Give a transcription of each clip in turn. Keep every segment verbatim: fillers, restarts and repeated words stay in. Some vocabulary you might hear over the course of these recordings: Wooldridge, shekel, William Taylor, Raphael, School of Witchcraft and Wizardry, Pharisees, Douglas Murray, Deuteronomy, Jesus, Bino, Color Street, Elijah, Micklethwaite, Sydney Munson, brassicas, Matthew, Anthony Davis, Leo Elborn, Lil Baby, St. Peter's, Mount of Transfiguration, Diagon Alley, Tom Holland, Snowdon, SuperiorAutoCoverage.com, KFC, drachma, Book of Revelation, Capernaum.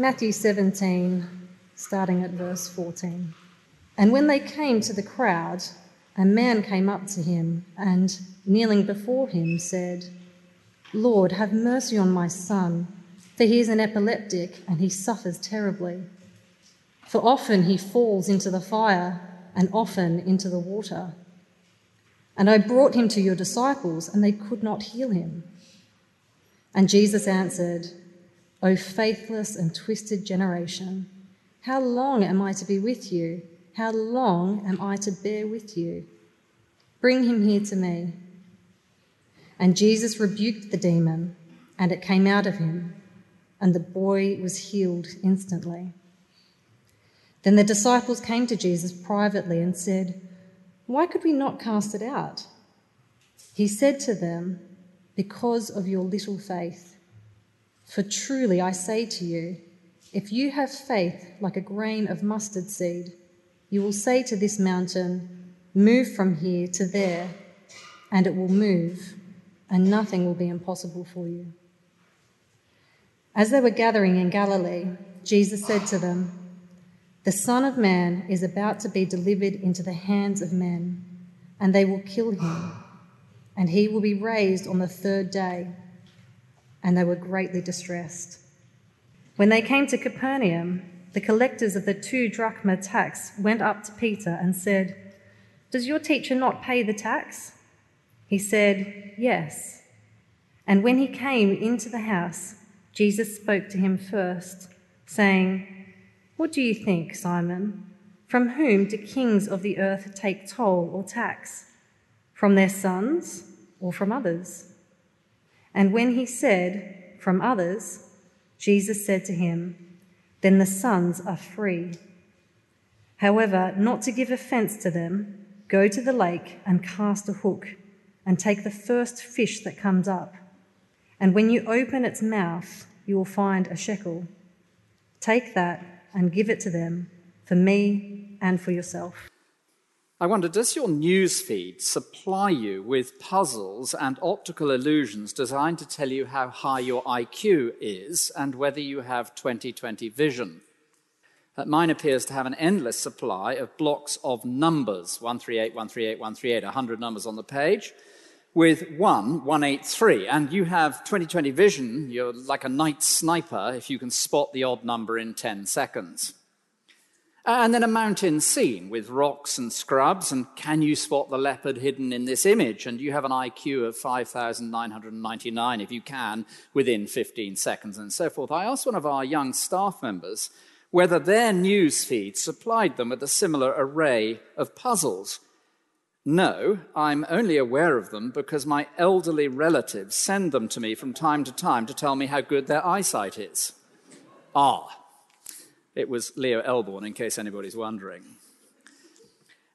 Matthew seventeen, starting at verse fourteen. And when they came to the crowd, a man came up to him and, kneeling before him, said, Lord, have mercy on my son, for he is an epileptic and he suffers terribly. For often he falls into the fire and often into the water. And I brought him to your disciples, and they could not heal him. And Jesus answered, O faithless and twisted generation, how long am I to be with you? How long am I to bear with you? Bring him here to me. And Jesus rebuked the demon, and it came out of him, and the boy was healed instantly. Then the disciples came to Jesus privately and said, Why could we not cast it out? He said to them, Because of your little faith. For truly I say to you, if you have faith like a grain of mustard seed, you will say to this mountain, Move from here to there, and it will move, and nothing will be impossible for you. As they were gathering in Galilee, Jesus said to them, The Son of Man is about to be delivered into the hands of men, and they will kill him, and he will be raised on the third day. And they were greatly distressed. When they came to Capernaum, the collectors of the two drachma tax went up to Peter and said, Does your teacher not pay the tax? He said, Yes. And when he came into the house, Jesus spoke to him first, saying, What do you think, Simon? From whom do kings of the earth take toll or tax? From their sons or from others? And when he said, From others, Jesus said to him, Then the sons are free. However, not to give offence to them, go to the lake and cast a hook, and take the first fish that comes up. And when you open its mouth, you will find a shekel. Take that and give it to them, for me and for yourself. I wonder, does your newsfeed supply you with puzzles and optical illusions designed to tell you how high your I Q is and whether you have twenty twenty vision? Uh, mine appears to have an endless supply of blocks of numbers, one three eight, one three eight, one three eight, one hundred numbers on the page, with one, one eight three. And you have twenty twenty vision, you're like a night sniper if you can spot the odd number in ten seconds. And then a mountain scene with rocks and scrubs, and can you spot the leopard hidden in this image? And you have an I Q of five thousand nine hundred ninety-nine, if you can, within fifteen seconds and so forth. I asked one of our young staff members whether their news feed supplied them with a similar array of puzzles. No, I'm only aware of them because my elderly relatives send them to me from time to time to tell me how good their eyesight is. Ah. It was Leo Elborn, in case anybody's wondering.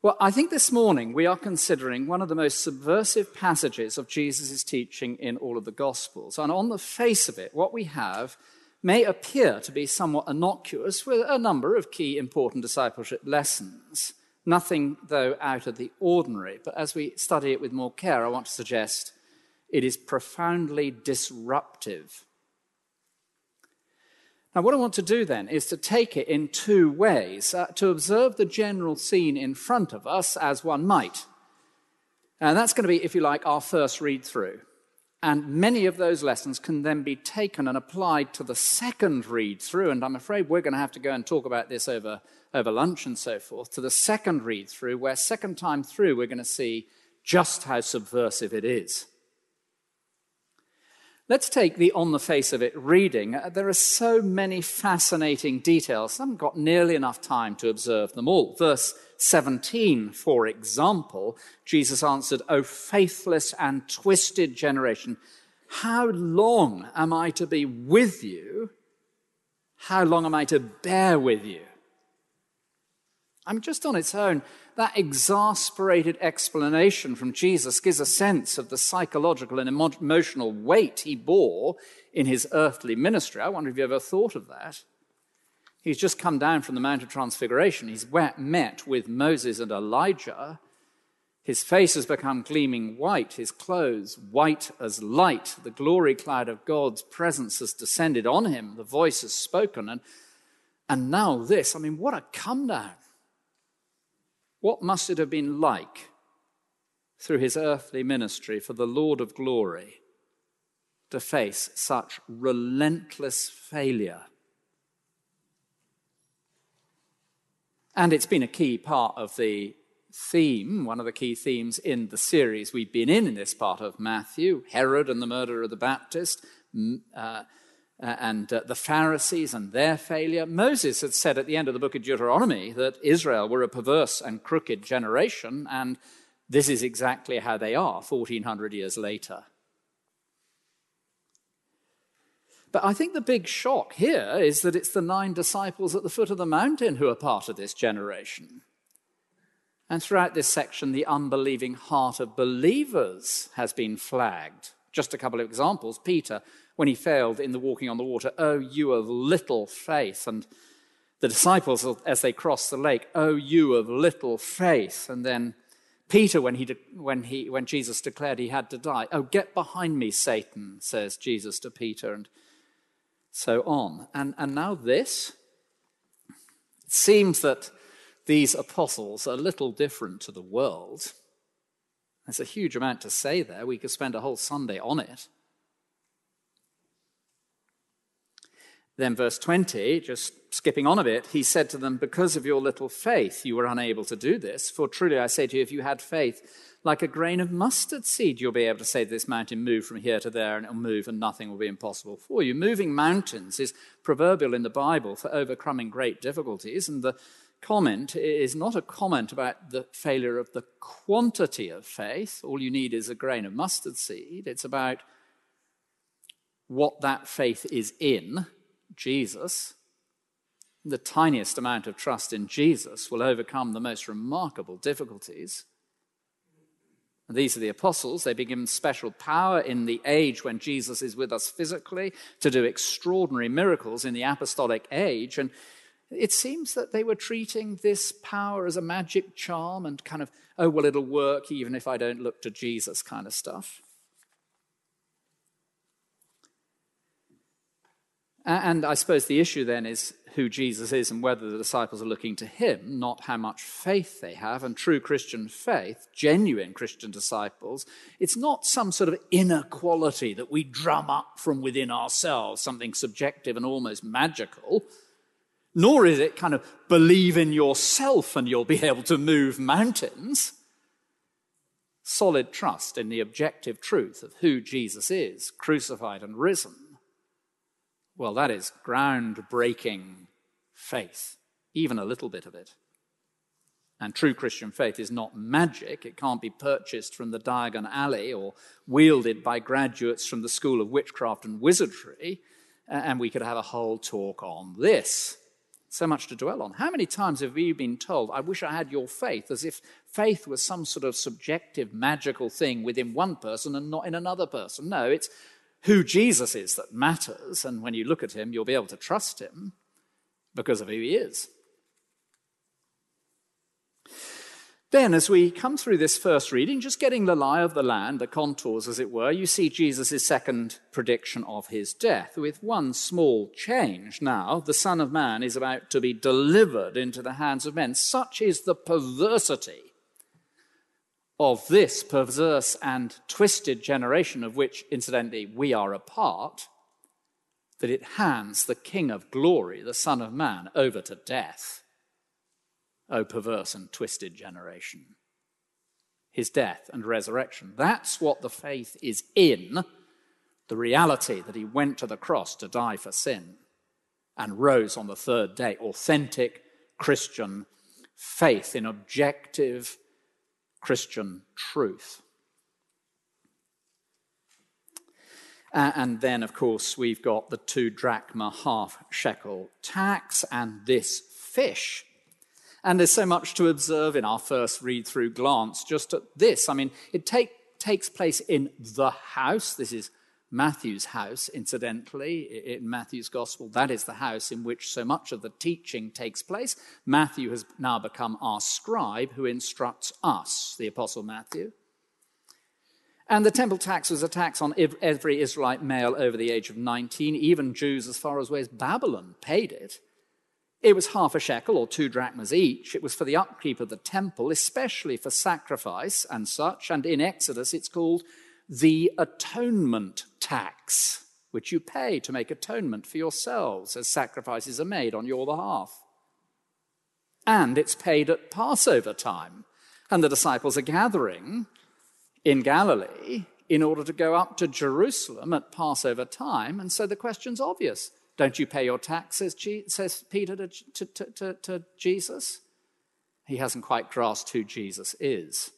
Well, I think this morning we are considering one of the most subversive passages of Jesus' teaching in all of the Gospels. And on the face of it, what we have may appear to be somewhat innocuous with a number of key important discipleship lessons. Nothing, though, out of the ordinary. But as we study it with more care, I want to suggest it is profoundly disruptive. Now, what I want to do then is to take it in two ways, uh, to observe the general scene in front of us as one might. And that's going to be, if you like, our first read-through. And many of those lessons can then be taken and applied to the second read-through, and I'm afraid we're going to have to go and talk about this over, over lunch and so forth, to the second read-through, where second time through we're going to see just how subversive it is. Let's take the on-the-face-of-it reading. There are so many fascinating details. I haven't got nearly enough time to observe them all. Verse seventeen, for example, Jesus answered, O faithless and twisted generation, how long am I to be with you? How long am I to bear with you? I mean, just on its own, that exasperated explanation from Jesus gives a sense of the psychological and emo- emotional weight he bore in his earthly ministry. I wonder if you ever thought of that. He's just come down from the Mount of Transfiguration. He's met with Moses and Elijah. His face has become gleaming white, his clothes white as light. The glory cloud of God's presence has descended on him. The voice has spoken. And, and now this, I mean, what a come down. What must it have been like through his earthly ministry for the Lord of glory to face such relentless failure? And it's been a key part of the theme, one of the key themes in the series we've been in in this part of Matthew, Herod and the murder of the Baptist, uh, and uh, the Pharisees and their failure. Moses had said at the end of the book of Deuteronomy that Israel were a perverse and crooked generation, and this is exactly how they are fourteen hundred years later. But I think the big shock here is that it's the nine disciples at the foot of the mountain who are part of this generation. And throughout this section, the unbelieving heart of believers has been flagged. Just a couple of examples. Peter, when he failed in the walking on the water, "Oh, you of little faith." And the disciples, as they crossed the lake, "Oh, you of little faith." And then Peter, when he, when he, when Jesus declared he had to die, "Oh, get behind me, Satan," says Jesus to Peter, and so on. And, and now this. It seems that these apostles are little different to the world. There's a huge amount to say there. We could spend a whole Sunday on it. Then verse twenty, just skipping on a bit, he said to them, "Because of your little faith, you were unable to do this. For truly I say to you, if you had faith like a grain of mustard seed, you'll be able to say to this mountain, move from here to there, and it'll move, and nothing will be impossible for you." Moving mountains is proverbial in the Bible for overcoming great difficulties, and the comment is not a comment about the failure of the quantity of faith. All you need is a grain of mustard seed. It's about what that faith is in Jesus. The tiniest amount of trust in Jesus will overcome the most remarkable difficulties. And these are the apostles. They've been given special power in the age when Jesus is with us physically to do extraordinary miracles in the apostolic age. And it seems that they were treating this power as a magic charm and kind of, "Oh, well, it'll work even if I don't look to Jesus" kind of stuff. And I suppose the issue then is who Jesus is and whether the disciples are looking to him, not how much faith they have. And true Christian faith, genuine Christian disciples, it's not some sort of inner quality that we drum up from within ourselves, something subjective and almost magical. Nor is it kind of believe in yourself and you'll be able to move mountains. Solid trust in the objective truth of who Jesus is, crucified and risen. Well, that is groundbreaking faith, even a little bit of it. And true Christian faith is not magic. It can't be purchased from the Diagon Alley or wielded by graduates from the School of Witchcraft and Wizardry. And we could have a whole talk on this. So much to dwell on. How many times have you been told, "I wish I had your faith," as if faith was some sort of subjective, magical thing within one person and not in another person? No, it's who Jesus is that matters, and when you look at him, you'll be able to trust him because of who he is. Then, as we come through this first reading, just getting the lie of the land, the contours, as it were, you see Jesus' second prediction of his death, with one small change now. The Son of Man is about to be delivered into the hands of men. Such is the perversity of this perverse and twisted generation, of which, incidentally, we are a part, that it hands the King of Glory, the Son of Man, over to death. Oh, perverse and twisted generation. His death and resurrection. That's what the faith is in, the reality that he went to the cross to die for sin and rose on the third day. Authentic Christian faith in objective Christian truth. Uh, and then, of course, we've got the two drachma half shekel tax and this fish. And there's so much to observe in our first read-through glance just at this. I mean, it take, takes place in the house. This is Matthew's house, incidentally, in Matthew's gospel, that is the house in which so much of the teaching takes place. Matthew has now become our scribe who instructs us, the Apostle Matthew. And the temple tax was a tax on every Israelite male over the age of nineteen. Even Jews as far away as Babylon paid it. It was half a shekel or two drachmas each. It was for the upkeep of the temple, especially for sacrifice and such. And in Exodus, it's called the atonement tax, which you pay to make atonement for yourselves as sacrifices are made on your behalf. And it's paid at Passover time. And the disciples are gathering in Galilee in order to go up to Jerusalem at Passover time. And so the question's obvious. Don't you pay your tax, says, Je- says Peter to, to, to, to Jesus? He hasn't quite grasped who Jesus is.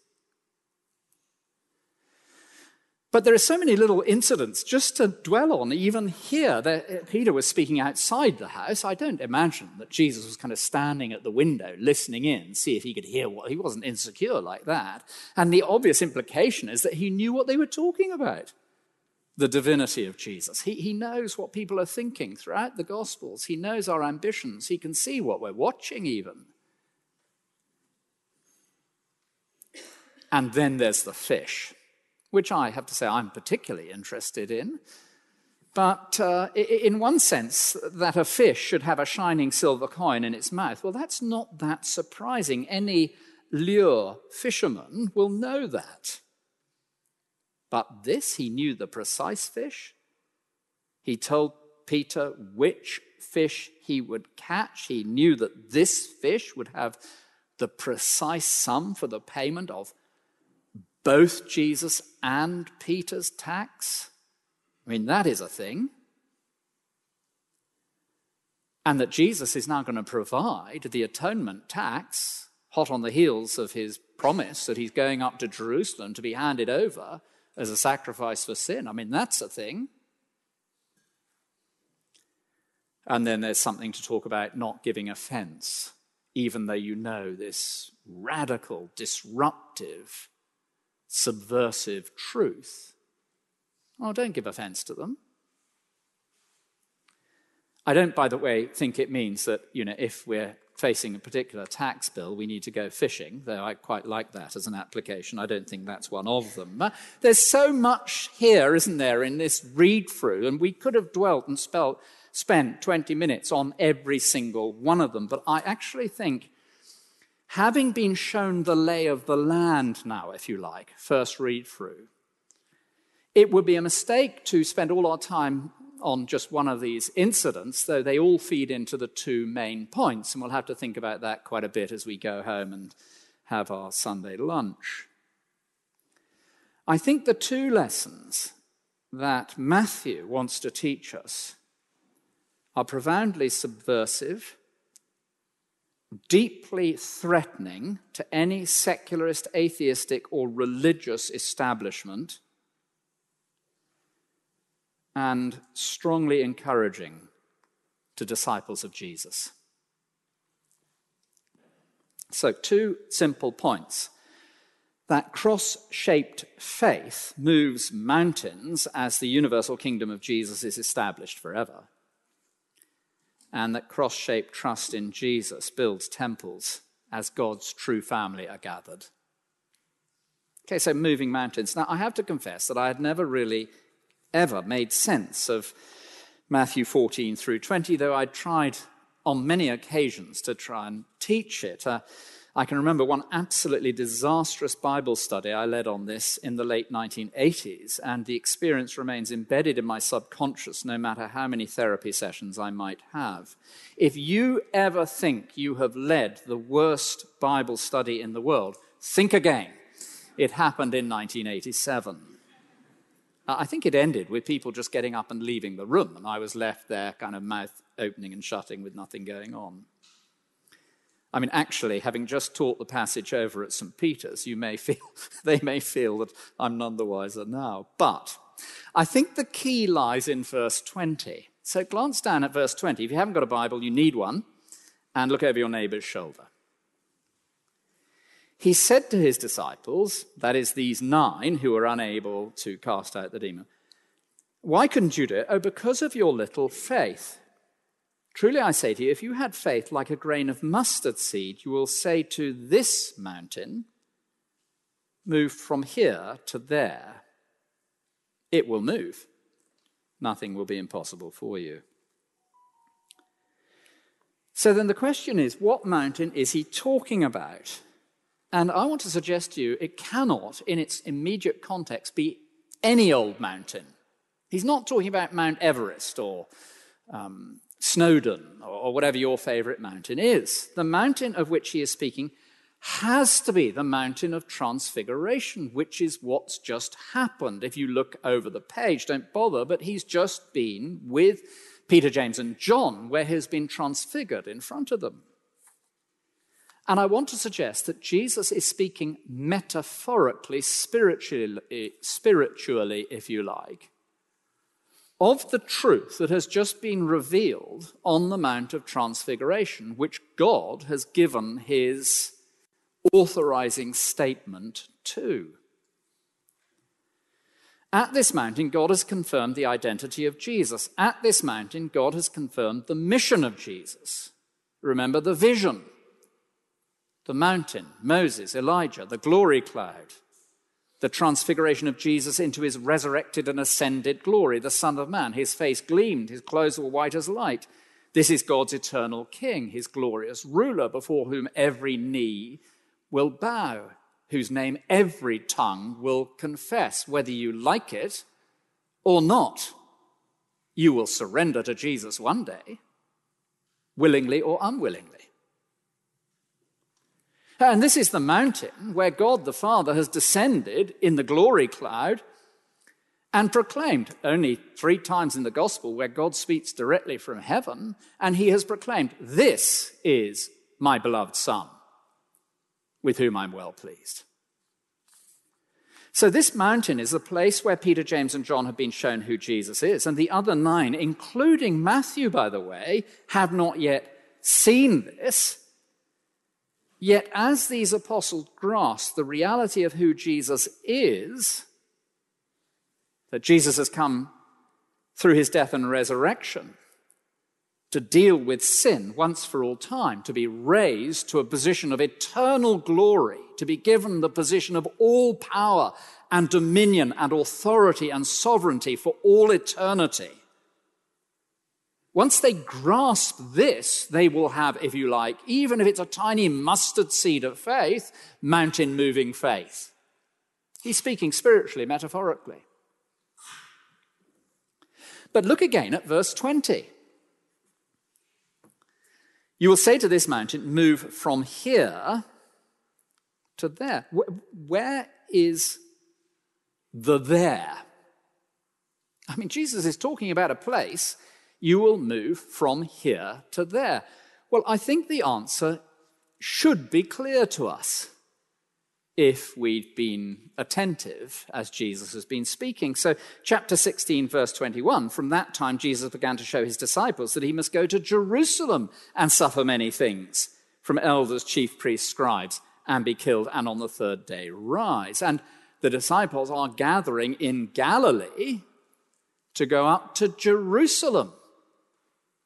But there are so many little incidents just to dwell on, even here. That Peter was speaking outside the house. I don't imagine that Jesus was kind of standing at the window, listening in, see if he could hear what he wasn't insecure like that. And the obvious implication is that he knew what they were talking about, the divinity of Jesus. He, he knows what people are thinking throughout the Gospels. He knows our ambitions. He can see what we're watching even. And then there's the fish, which I have to say I'm particularly interested in. But uh, in one sense, that a fish should have a shining silver coin in its mouth, well, that's not that surprising. Any lure fisherman will know that. But this, he knew the precise fish. He told Peter which fish he would catch. He knew that this fish would have the precise sum for the payment of both Jesus and Peter's tax. I mean, that is a thing. And that Jesus is now going to provide the atonement tax, hot on the heels of his promise that he's going up to Jerusalem to be handed over as a sacrifice for sin. I mean, that's a thing. And then there's something to talk about not giving offense, even though you know this radical, disruptive, subversive truth. Oh, don't give offense to them. I don't, by the way, think it means that, you know, if we're facing a particular tax bill, we need to go fishing, though I quite like that as an application. I don't think that's one of them. But there's so much here, isn't there, in this read-through, and we could have dwelt and spelt, spent twenty minutes on every single one of them, but I actually think, having been shown the lay of the land now, if you like, first read through, it would be a mistake to spend all our time on just one of these incidents, though they all feed into the two main points, and we'll have to think about that quite a bit as we go home and have our Sunday lunch. I think the two lessons that Matthew wants to teach us are profoundly subversive, deeply threatening to any secularist, atheistic, or religious establishment, and strongly encouraging to disciples of Jesus. So, two simple points. That cross-shaped faith moves mountains as the universal kingdom of Jesus is established forever. And that cross-shaped trust in Jesus builds temples as God's true family are gathered. Okay, so moving mountains. Now, I have to confess that I had never really ever made sense of Matthew fourteen through twenty, though I tried on many occasions to try and teach it. Uh, I can remember one absolutely disastrous Bible study I led on this in the late nineteen eighties, and the experience remains embedded in my subconscious no matter how many therapy sessions I might have. If you ever think you have led the worst Bible study in the world, think again. It happened in nineteen eighty-seven. I think it ended with people just getting up and leaving the room, and I was left there kind of mouth opening and shutting with nothing going on. I mean, actually, having just taught the passage over at Saint Peter's, you may feel, they may feel that I'm none the wiser now. But I think the key lies in verse twenty. So glance down at verse twenty. If you haven't got a Bible, you need one. And look over your neighbour's shoulder. He said to his disciples, that is, these nine who were unable to cast out the demon, Why couldn't you do it? Oh, because of your little faith. Truly I say to you, if you had faith like a grain of mustard seed, you will say to this mountain, move from here to there. It will move. Nothing will be impossible for you. So then the question is, what mountain is he talking about? And I want to suggest to you, it cannot, in its immediate context, be any old mountain. He's not talking about Mount Everest or um, Snowdon, or whatever your favorite mountain is. The mountain of which he is speaking has to be the mountain of transfiguration, which is what's just happened. If you look over the page, don't bother, but he's just been with Peter, James, and John, where he's been transfigured in front of them. And I want to suggest that Jesus is speaking metaphorically, spiritually, spiritually, if you like, of the truth that has just been revealed on the Mount of Transfiguration, which God has given his authorizing statement to. At this mountain, God has confirmed the identity of Jesus. At this mountain, God has confirmed the mission of Jesus. Remember the vision, the mountain, Moses, Elijah, the glory cloud, the transfiguration of Jesus into his resurrected and ascended glory, the Son of Man. His face gleamed, his clothes were white as light. This is God's eternal King, his glorious ruler, before whom every knee will bow, whose name every tongue will confess. Whether you like it or not, you will surrender to Jesus one day, willingly or unwillingly. And this is the mountain where God the Father has descended in the glory cloud and proclaimed, only three times in the gospel, where God speaks directly from heaven, and he has proclaimed, "This is my beloved Son, with whom I'm well pleased." So this mountain is the place where Peter, James, and John have been shown who Jesus is, and the other nine, including Matthew, by the way, have not yet seen this. Yet as these apostles grasp the reality of who Jesus is, that Jesus has come through his death and resurrection to deal with sin once for all time, to be raised to a position of eternal glory, to be given the position of all power and dominion and authority and sovereignty for all eternity. Once they grasp this, they will have, if you like, even if it's a tiny mustard seed of faith, mountain-moving faith. He's speaking spiritually, metaphorically. But look again at verse twenty. You will say to this mountain, move from here to there. Where is the there? I mean, Jesus is talking about a place. You will move from here to there. Well, I think the answer should be clear to us if we've been attentive as Jesus has been speaking. So chapter sixteen, verse twenty-one, from that time Jesus began to show his disciples that he must go to Jerusalem and suffer many things from elders, chief priests, scribes, and be killed, and on the third day rise. And the disciples are gathering in Galilee to go up to Jerusalem,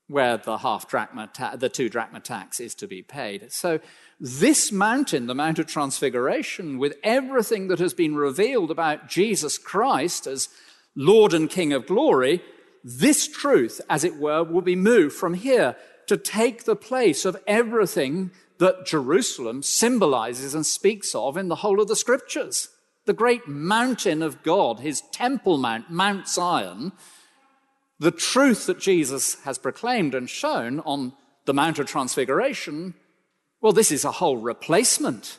where the half drachma, ta- the two drachma tax is to be paid. So this mountain, the Mount of Transfiguration, with everything that has been revealed about Jesus Christ as Lord and King of glory, this truth, as it were, will be moved from here to take the place of everything that Jerusalem symbolizes and speaks of in the whole of the Scriptures. The great mountain of God, his temple mount, Mount Zion, the truth that Jesus has proclaimed and shown on the Mount of Transfiguration, well, this is a whole replacement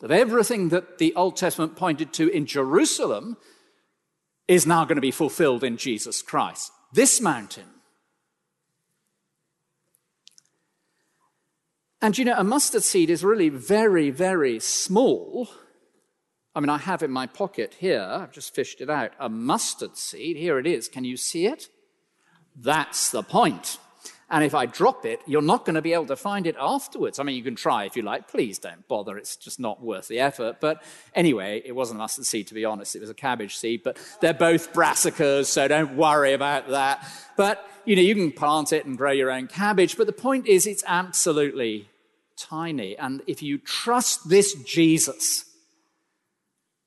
of everything that the Old Testament pointed to in Jerusalem is now going to be fulfilled in Jesus Christ. This mountain. And you know, a mustard seed is really very, very small. I mean, I have in my pocket here, I've just fished it out, a mustard seed. Here it is. Can you see it? That's the point. And if I drop it, you're not going to be able to find it afterwards. I mean, you can try if you like. Please don't bother. It's just not worth the effort. But anyway, it wasn't mustard seed, to be honest. It was a cabbage seed. But they're both brassicas, so don't worry about that. But, you know, you can plant it and grow your own cabbage. But the point is, it's absolutely tiny. And if you trust this Jesus,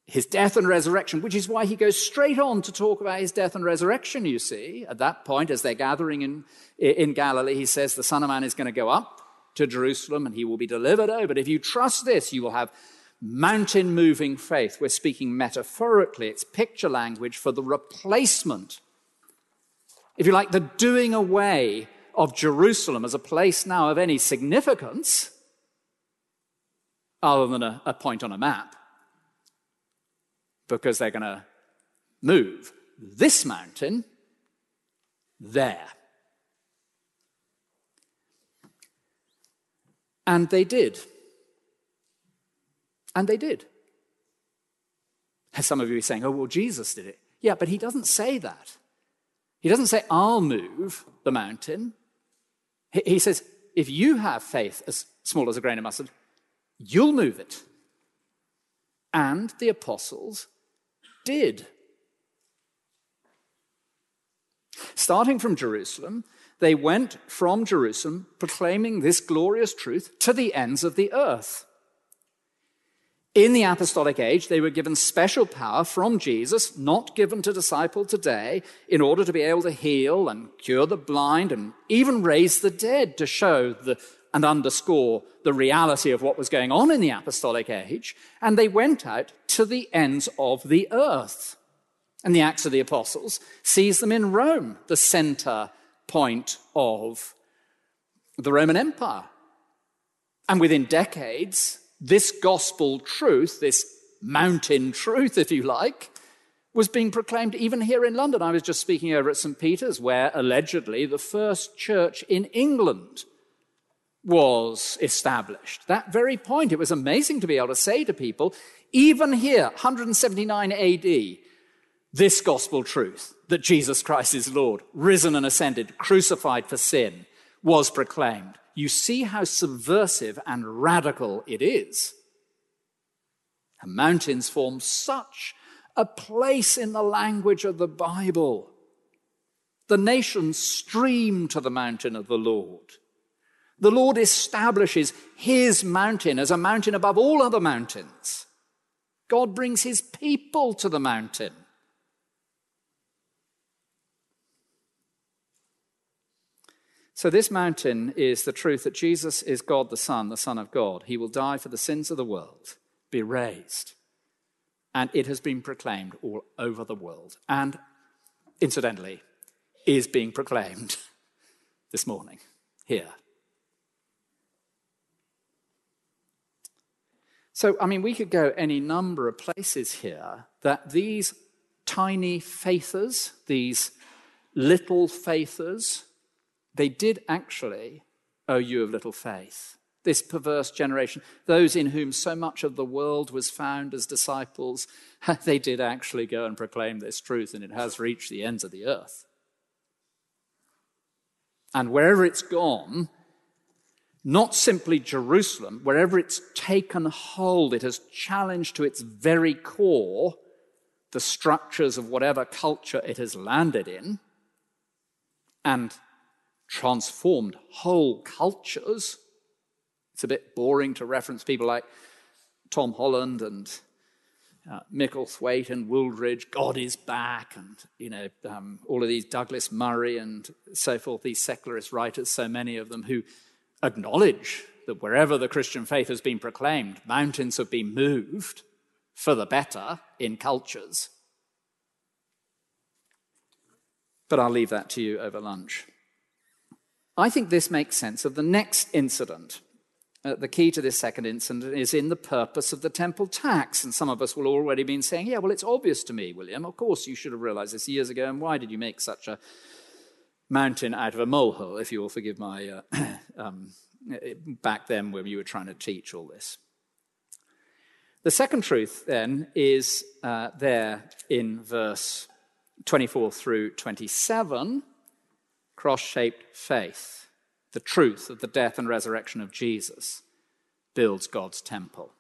his death and resurrection, which is why he goes straight on to talk about his death and resurrection, you see. At that point, as they're gathering in, in Galilee, he says the Son of Man is going to go up to Jerusalem and he will be delivered over. But if you trust this, you will have mountain-moving faith. We're speaking metaphorically. It's picture language for the replacement, if you like, the doing away of Jerusalem as a place now of any significance, other than a, a point on a map, because they're going to move this mountain there. And they did. And they did. As some of you are saying, oh, well, Jesus did it. Yeah, but he doesn't say that. He doesn't say, I'll move the mountain. He, he says, if you have faith as small as a grain of mustard, you'll move it. And the apostles did. Starting from Jerusalem, they went from Jerusalem proclaiming this glorious truth to the ends of the earth. In the apostolic age, they were given special power from Jesus, not given to disciples today, in order to be able to heal and cure the blind and even raise the dead, to show the, and underscore the reality of what was going on in the apostolic age. And they went out to the ends of the earth. And the Acts of the Apostles sees them in Rome, the center point of the Roman Empire. And within decades, this gospel truth, this mountain truth, if you like, was being proclaimed even here in London. I was just speaking over at Saint Peter's, where allegedly the first church in England was established. That very point, it was amazing to be able to say to people, even here, one seventy-nine A D, this gospel truth, that Jesus Christ is Lord, risen and ascended, crucified for sin, was proclaimed. You see how subversive and radical it is. And mountains form such a place in the language of the Bible. The nations stream to the mountain of the Lord. The Lord establishes his mountain as a mountain above all other mountains. God brings his people to the mountain. So this mountain is the truth that Jesus is God the Son, the Son of God. He will die for the sins of the world, be raised. And it has been proclaimed all over the world. And incidentally, is being proclaimed this morning here. So, I mean, we could go any number of places here that these tiny faithers, these little faithers, they did actually, O you of little faith, this perverse generation, those in whom so much of the world was found as disciples, they did actually go and proclaim this truth, and it has reached the ends of the earth. And wherever it's gone, not simply Jerusalem, wherever it's taken hold, it has challenged to its very core the structures of whatever culture it has landed in, and transformed whole cultures. It's a bit boring to reference people like Tom Holland and uh, Micklethwaite and Wooldridge, God is back, and you know um, all of these Douglas Murray and so forth, these secularist writers, so many of them who acknowledge that wherever the Christian faith has been proclaimed, mountains have been moved for the better in cultures. But I'll leave that to you over lunch. I think this makes sense of the next incident. Uh, the key to this second incident is in the purpose of the temple tax. And some of us will already been saying, yeah, well, it's obvious to me, William. Of course, you should have realized this years ago. And why did you make such a mountain out of a molehill, if you will forgive my, uh, um, back then when you were trying to teach all this. The second truth, then, is uh, there in verse twenty-four through twenty-seven, cross-shaped faith. the truth of the death and resurrection of Jesus, builds God's temple.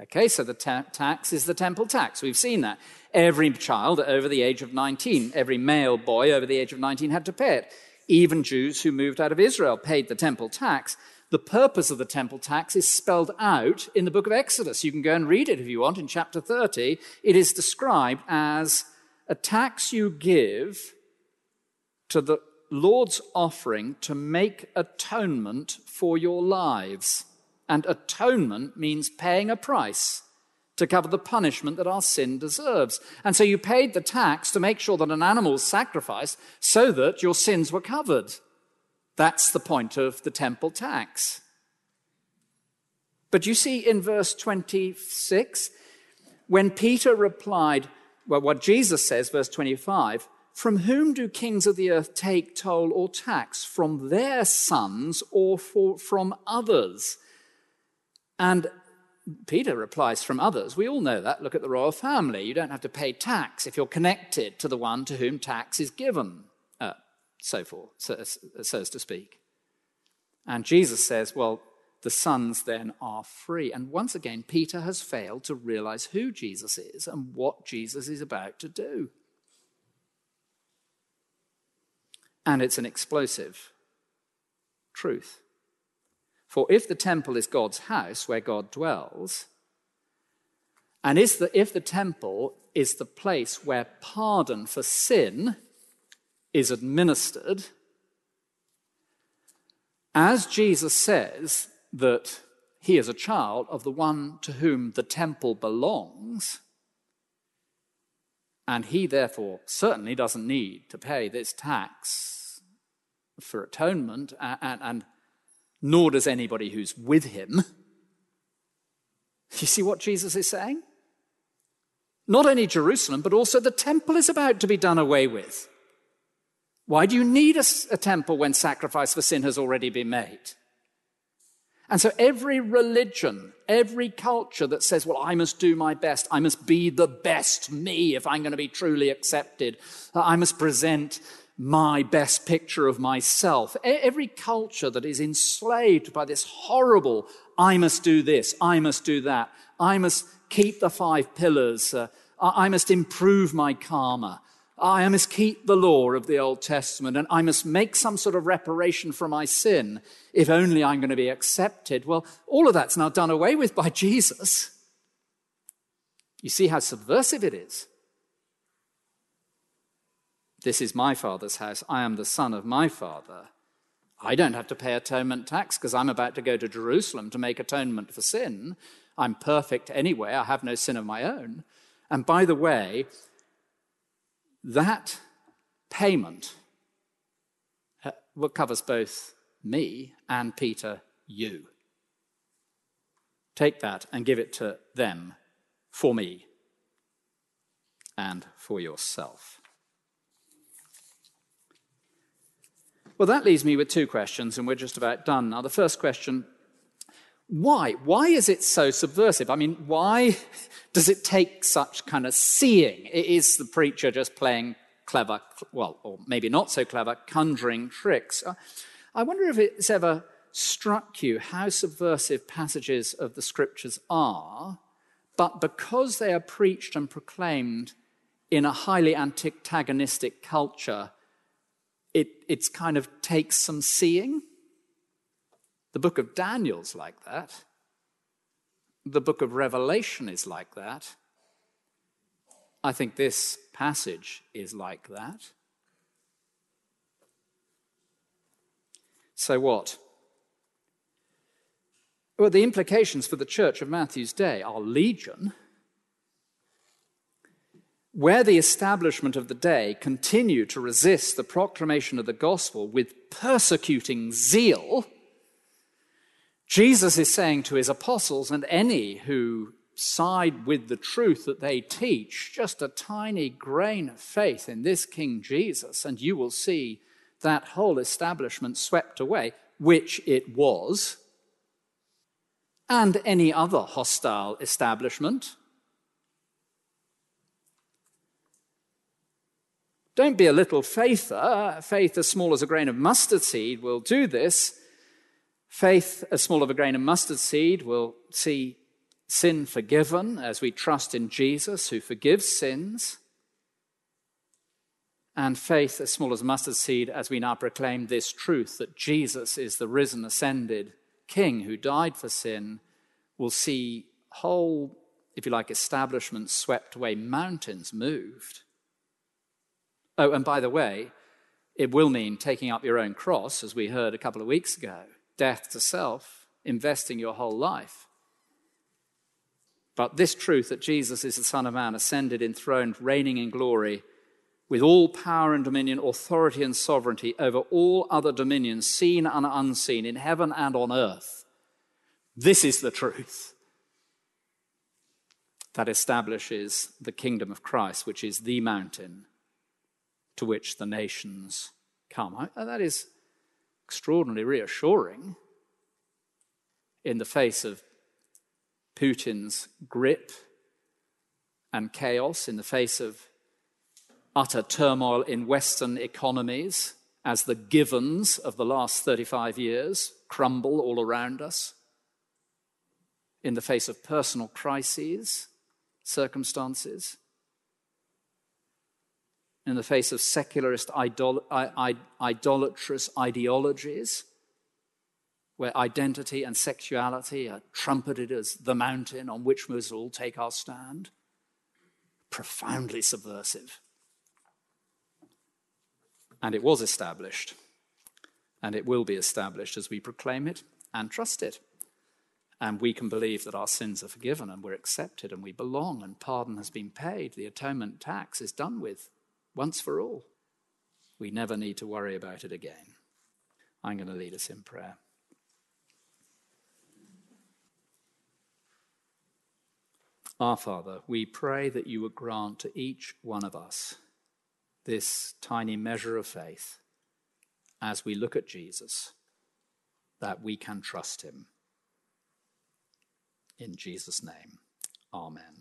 Okay, so the ta- tax is the temple tax. We've seen that. Every child over the age of nineteen, every male boy over the age of nineteen had to pay it. Even Jews who moved out of Israel paid the temple tax. The purpose of the temple tax is spelled out in the book of Exodus. You can go and read it if you want. In chapter thirty, it is described as a tax you give to the Lord's offering to make atonement for your lives. And atonement means paying a price to cover the punishment that our sin deserves. And so you paid the tax to make sure that an animal was sacrificed so that your sins were covered. That's the point of the temple tax. But you see in verse twenty-six, when Peter replied, well, what Jesus says, verse twenty-five, "From whom do kings of the earth take toll or tax? From their sons or for, from others?" And Peter replies, "From others." We all know that. Look at the royal family. You don't have to pay tax if you're connected to the one to whom tax is given, uh, so forth, so, so as to speak. And Jesus says, well, the sons then are free. And once again, Peter has failed to realize who Jesus is and what Jesus is about to do. And it's an explosive truth. For if the temple is God's house where God dwells, and is the, if the temple is the place where pardon for sin is administered, as Jesus says that he is a child of the one to whom the temple belongs, and he therefore certainly doesn't need to pay this tax for atonement, and, and, and nor does anybody who's with him. You see what Jesus is saying? Not only Jerusalem, but also the temple is about to be done away with. Why do you need a, a temple when sacrifice for sin has already been made? And so every religion, every culture that says, well, I must do my best, I must be the best me if I'm going to be truly accepted, I must present my best picture of myself. Every culture that is enslaved by this horrible, I must do this, I must do that, I must keep the five pillars, uh, I must improve my karma, I must keep the law of the Old Testament, and I must make some sort of reparation for my sin, if only I'm going to be accepted. Well, all of that's now done away with by Jesus. You see how subversive it is. This is my Father's house. I am the Son of my Father. I don't have to pay atonement tax because I'm about to go to Jerusalem to make atonement for sin. I'm perfect anyway. I have no sin of my own. And by the way, that payment covers both me and Peter, you. Take that and give it to them for me and for yourself. Well, that leaves me with two questions, and we're just about done now. The first question, why? Why is it so subversive? I mean, why does it take such kind of seeing? Is the preacher just playing clever, well, or maybe not so clever, conjuring tricks? I wonder if it's ever struck you how subversive passages of the Scriptures are, but because they are preached and proclaimed in a highly antagonistic culture, It it's kind of takes some seeing. The book of Daniel's like that. The book of Revelation is like that. I think this passage is like that. So what? Well, the implications for the church of Matthew's day are legion. Where the establishment of the day continue to resist the proclamation of the gospel with persecuting zeal, Jesus is saying to his apostles and any who side with the truth that they teach, just a tiny grain of faith in this King Jesus, and you will see that whole establishment swept away, which it was, and any other hostile establishment. Don't be a little faither. Faith as small as a grain of mustard seed will do this. Faith as small as a grain of mustard seed will see sin forgiven as we trust in Jesus who forgives sins. And faith as small as mustard seed as we now proclaim this truth that Jesus is the risen, ascended King who died for sin will see whole, if you like, establishments swept away, mountains moved. Oh, and by the way, it will mean taking up your own cross, as we heard a couple of weeks ago. Death to self, investing your whole life. But this truth that Jesus is the Son of Man, ascended, enthroned, reigning in glory, with all power and dominion, authority and sovereignty over all other dominions, seen and unseen, in heaven and on earth. This is the truth that establishes the kingdom of Christ, which is the mountain to which the nations come. That is extraordinarily reassuring in the face of Putin's grip and chaos, in the face of utter turmoil in Western economies as the givens of the last thirty-five years crumble all around us, in the face of personal crises, circumstances, in the face of secularist idol- I- I- idolatrous ideologies, where identity and sexuality are trumpeted as the mountain on which we must all take our stand. Profoundly subversive. And it was established, and it will be established as we proclaim it and trust it. And we can believe that our sins are forgiven and we're accepted and we belong and pardon has been paid. The atonement tax is done with once for all. We never need to worry about it again. I'm going to lead us in prayer. Our Father, we pray that you would grant to each one of us this tiny measure of faith as we look at Jesus, that we can trust him. In Jesus' name, amen.